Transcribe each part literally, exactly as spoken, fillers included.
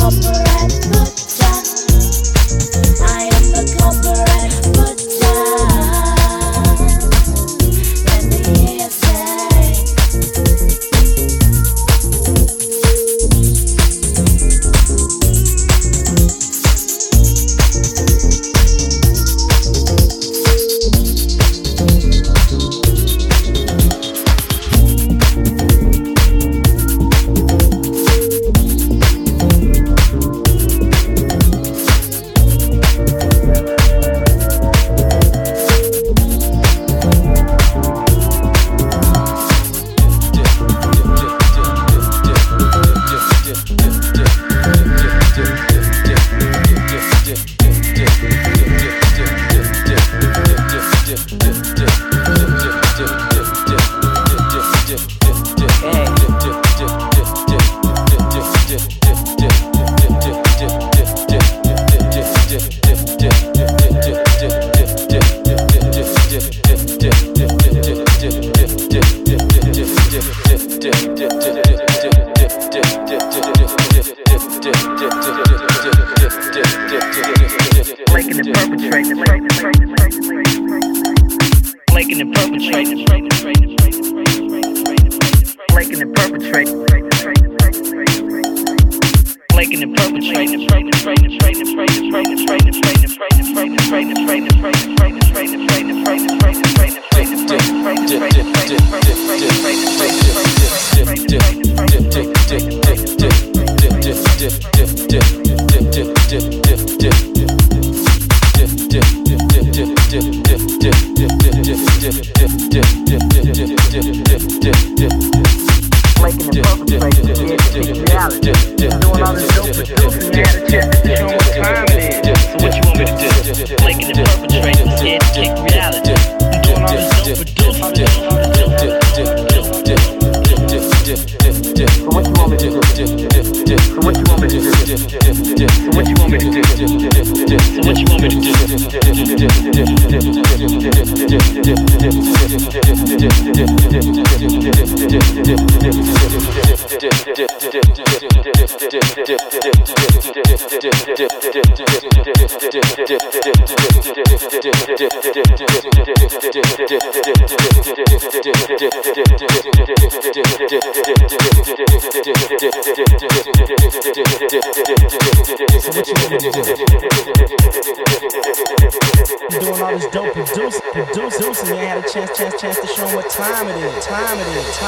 Up flaking and perpetrating, perpetrating, perpetrating, perpetrating, perpetrating, perpetrating, perpetrating, perpetrating, perpetrating, perpetrating, perpetrating, perpetrating, Time it is, time it is, time it is.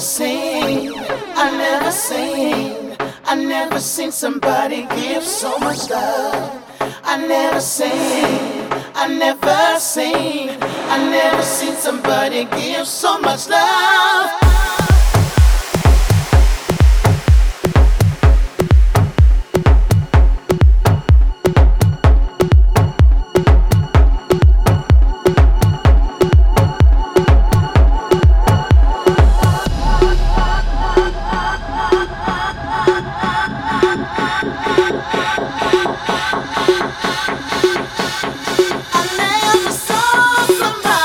seen, I never seen, I never seen somebody give so much love. I never seen, I never seen, I never seen somebody give so much love. I never saw somebody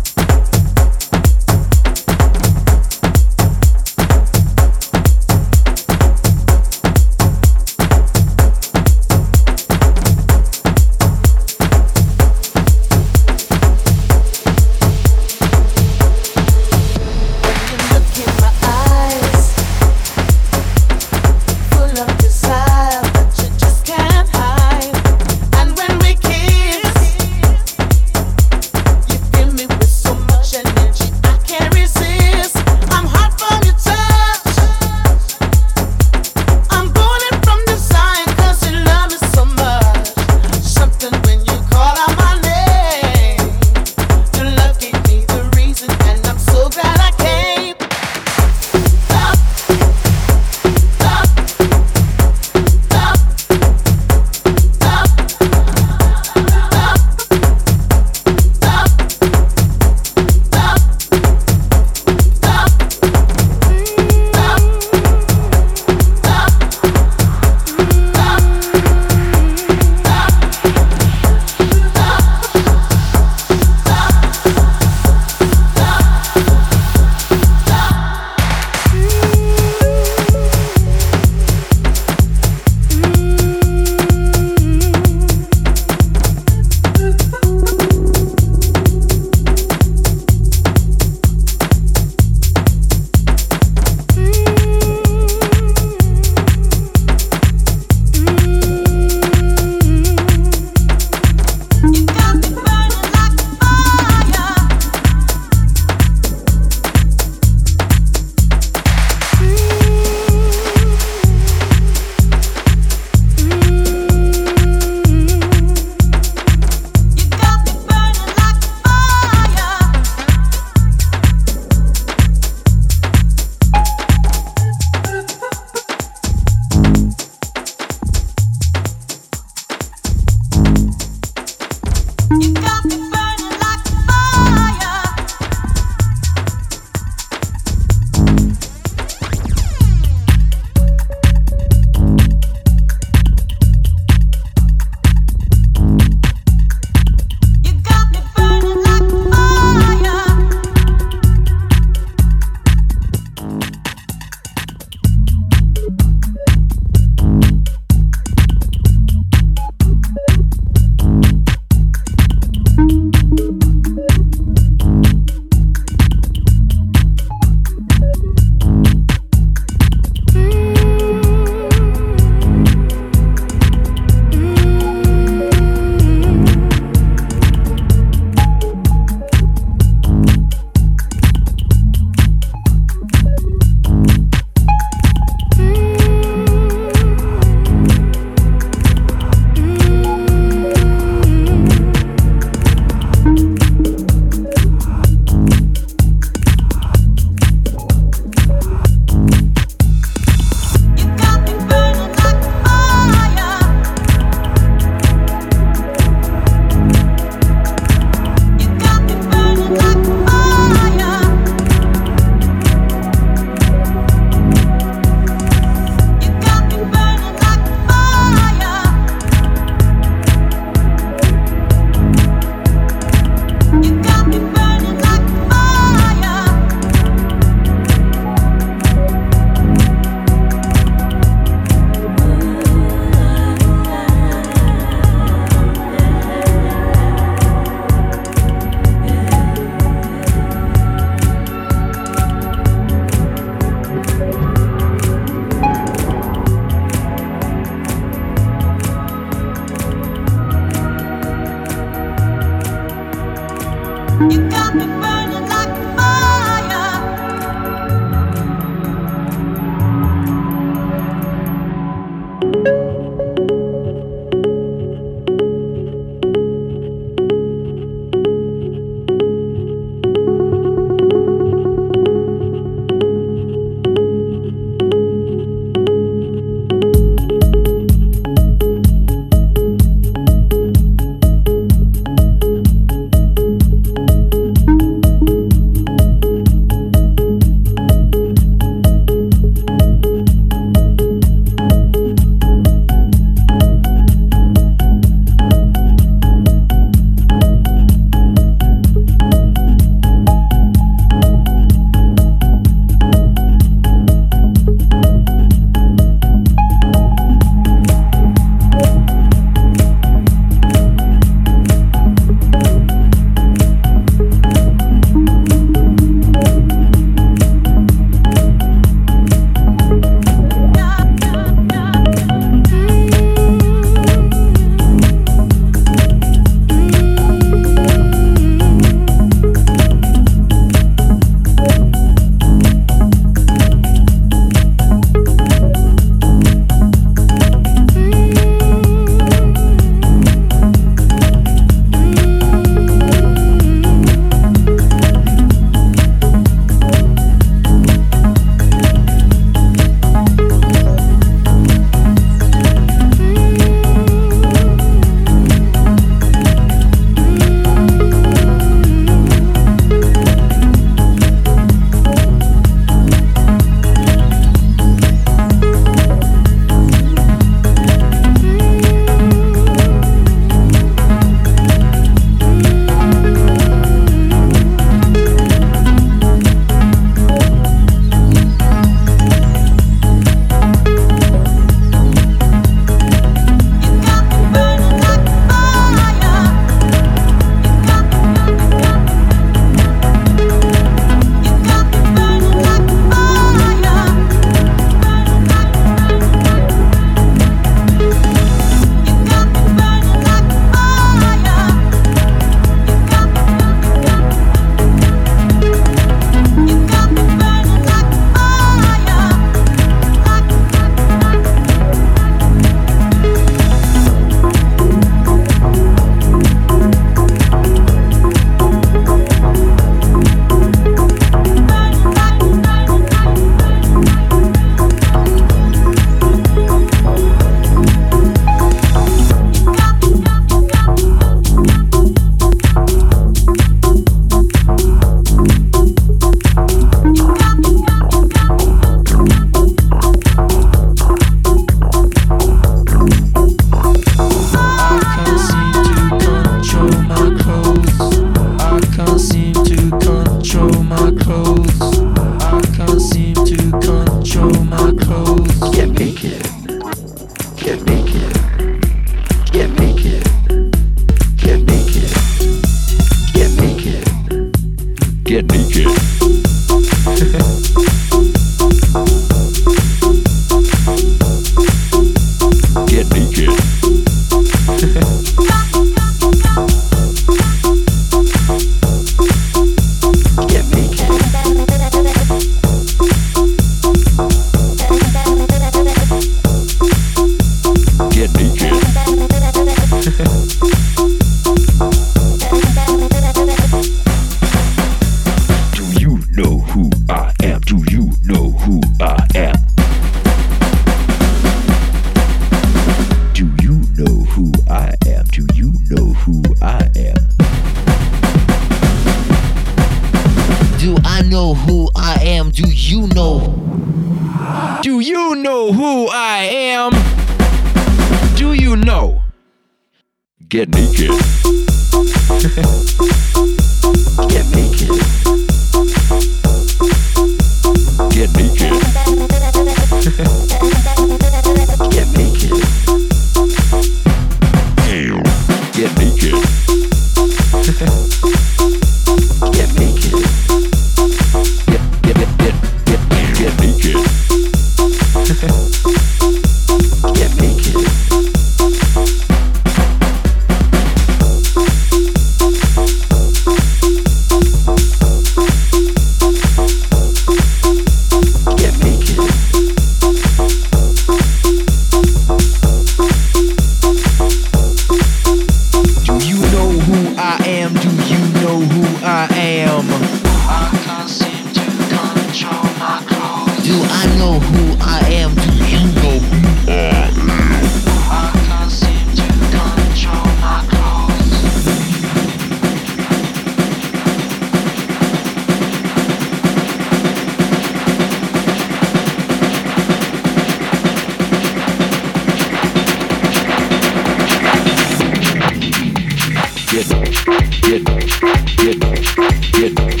Get naked.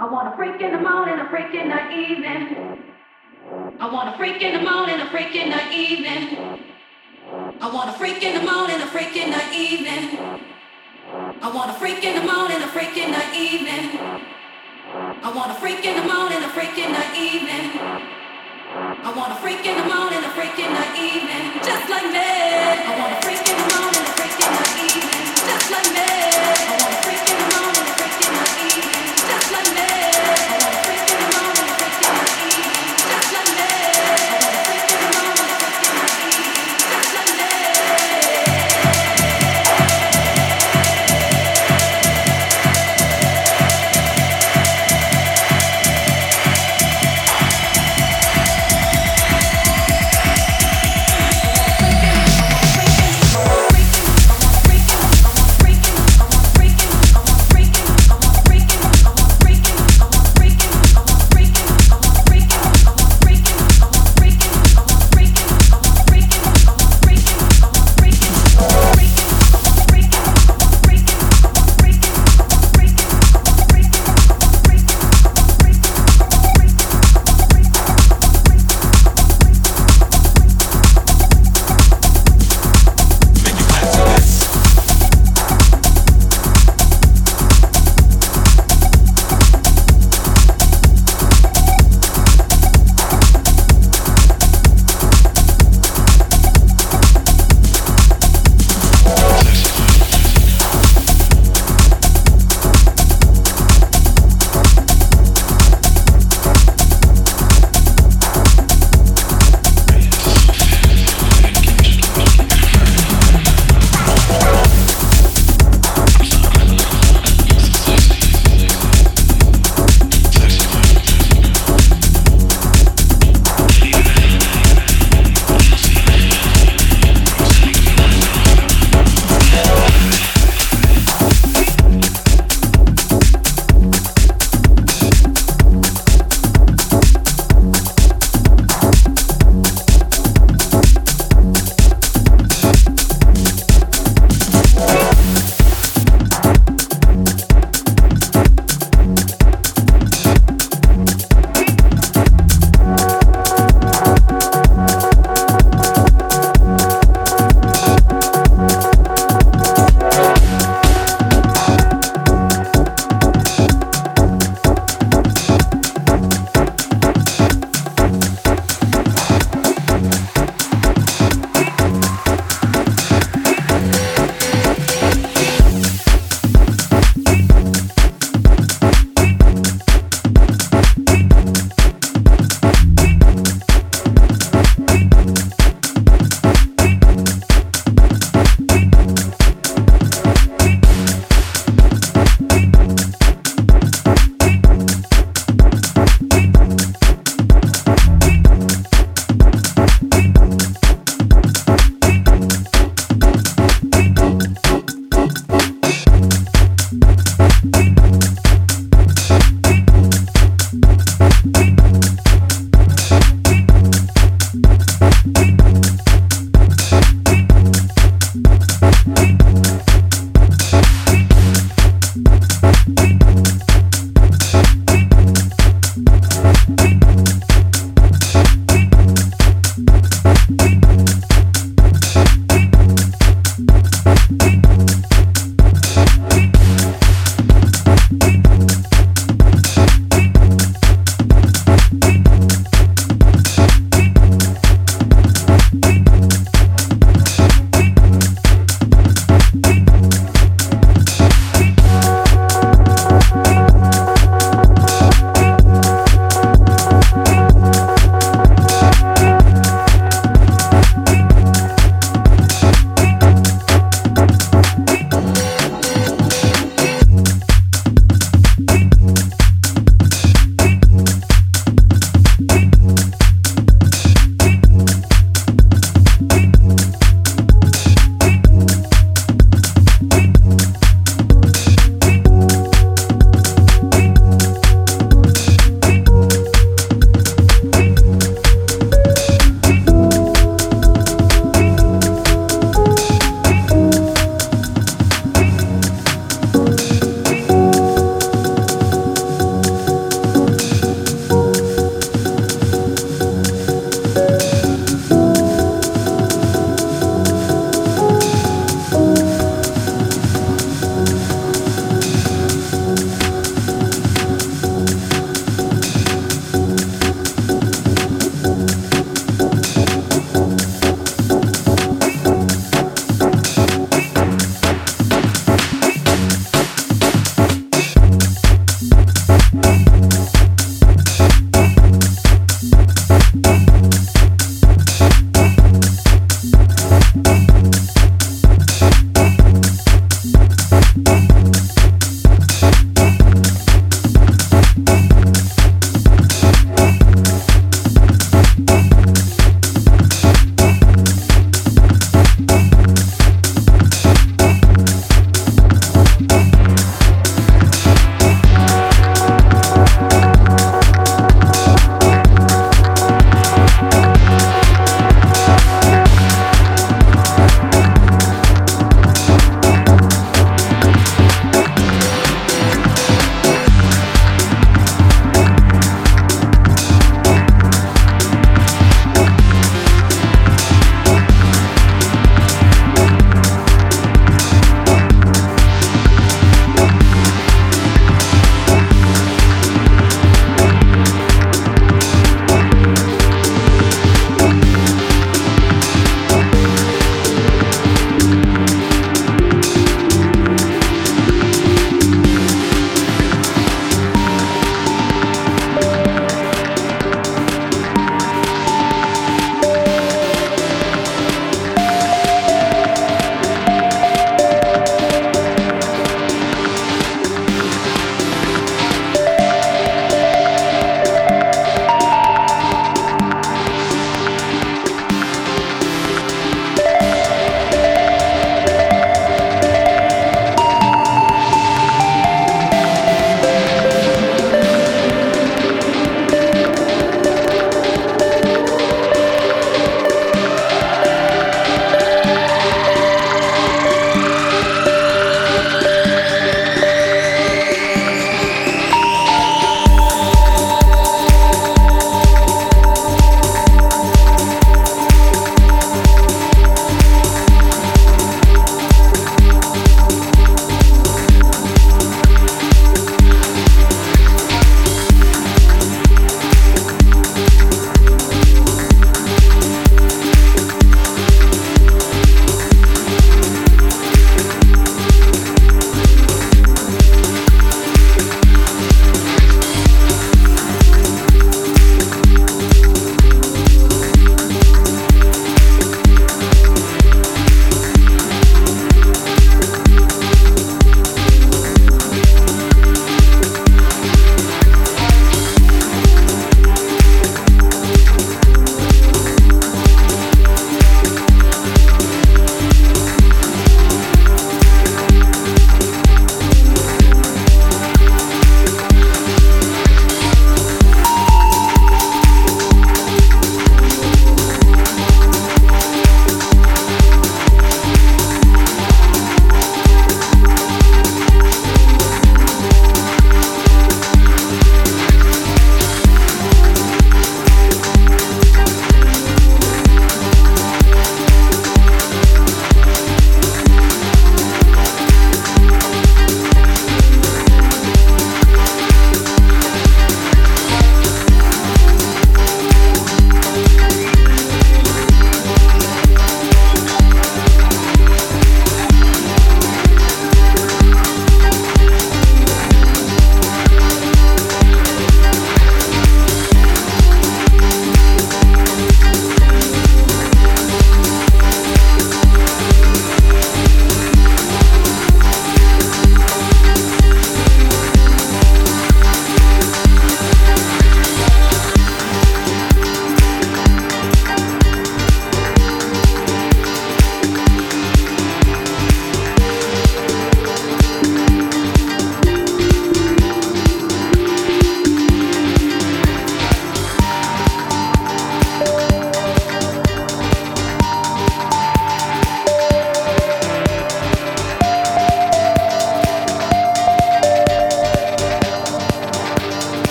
I want a freak in the morning, a freak in the evening. I want a freak in the morning, a freak in the evening. I want a freak in the morning, a freak in the evening. I want a freak in the morning, a freak in the evening. I want a freak in the morning, a freak in the evening. I want a freak in the morning, a freak in the evening. Just like me. I want a freak in the morning, a freak in the evening. Just like me. I want a freak in the morning, a freak in the evening. Just like me. I want a freak in the morning, a freak in the evening. Just like me. I want a freak in the morning, a freak in the evening. Just like me. I want a freak in the morning, a freak in the evening.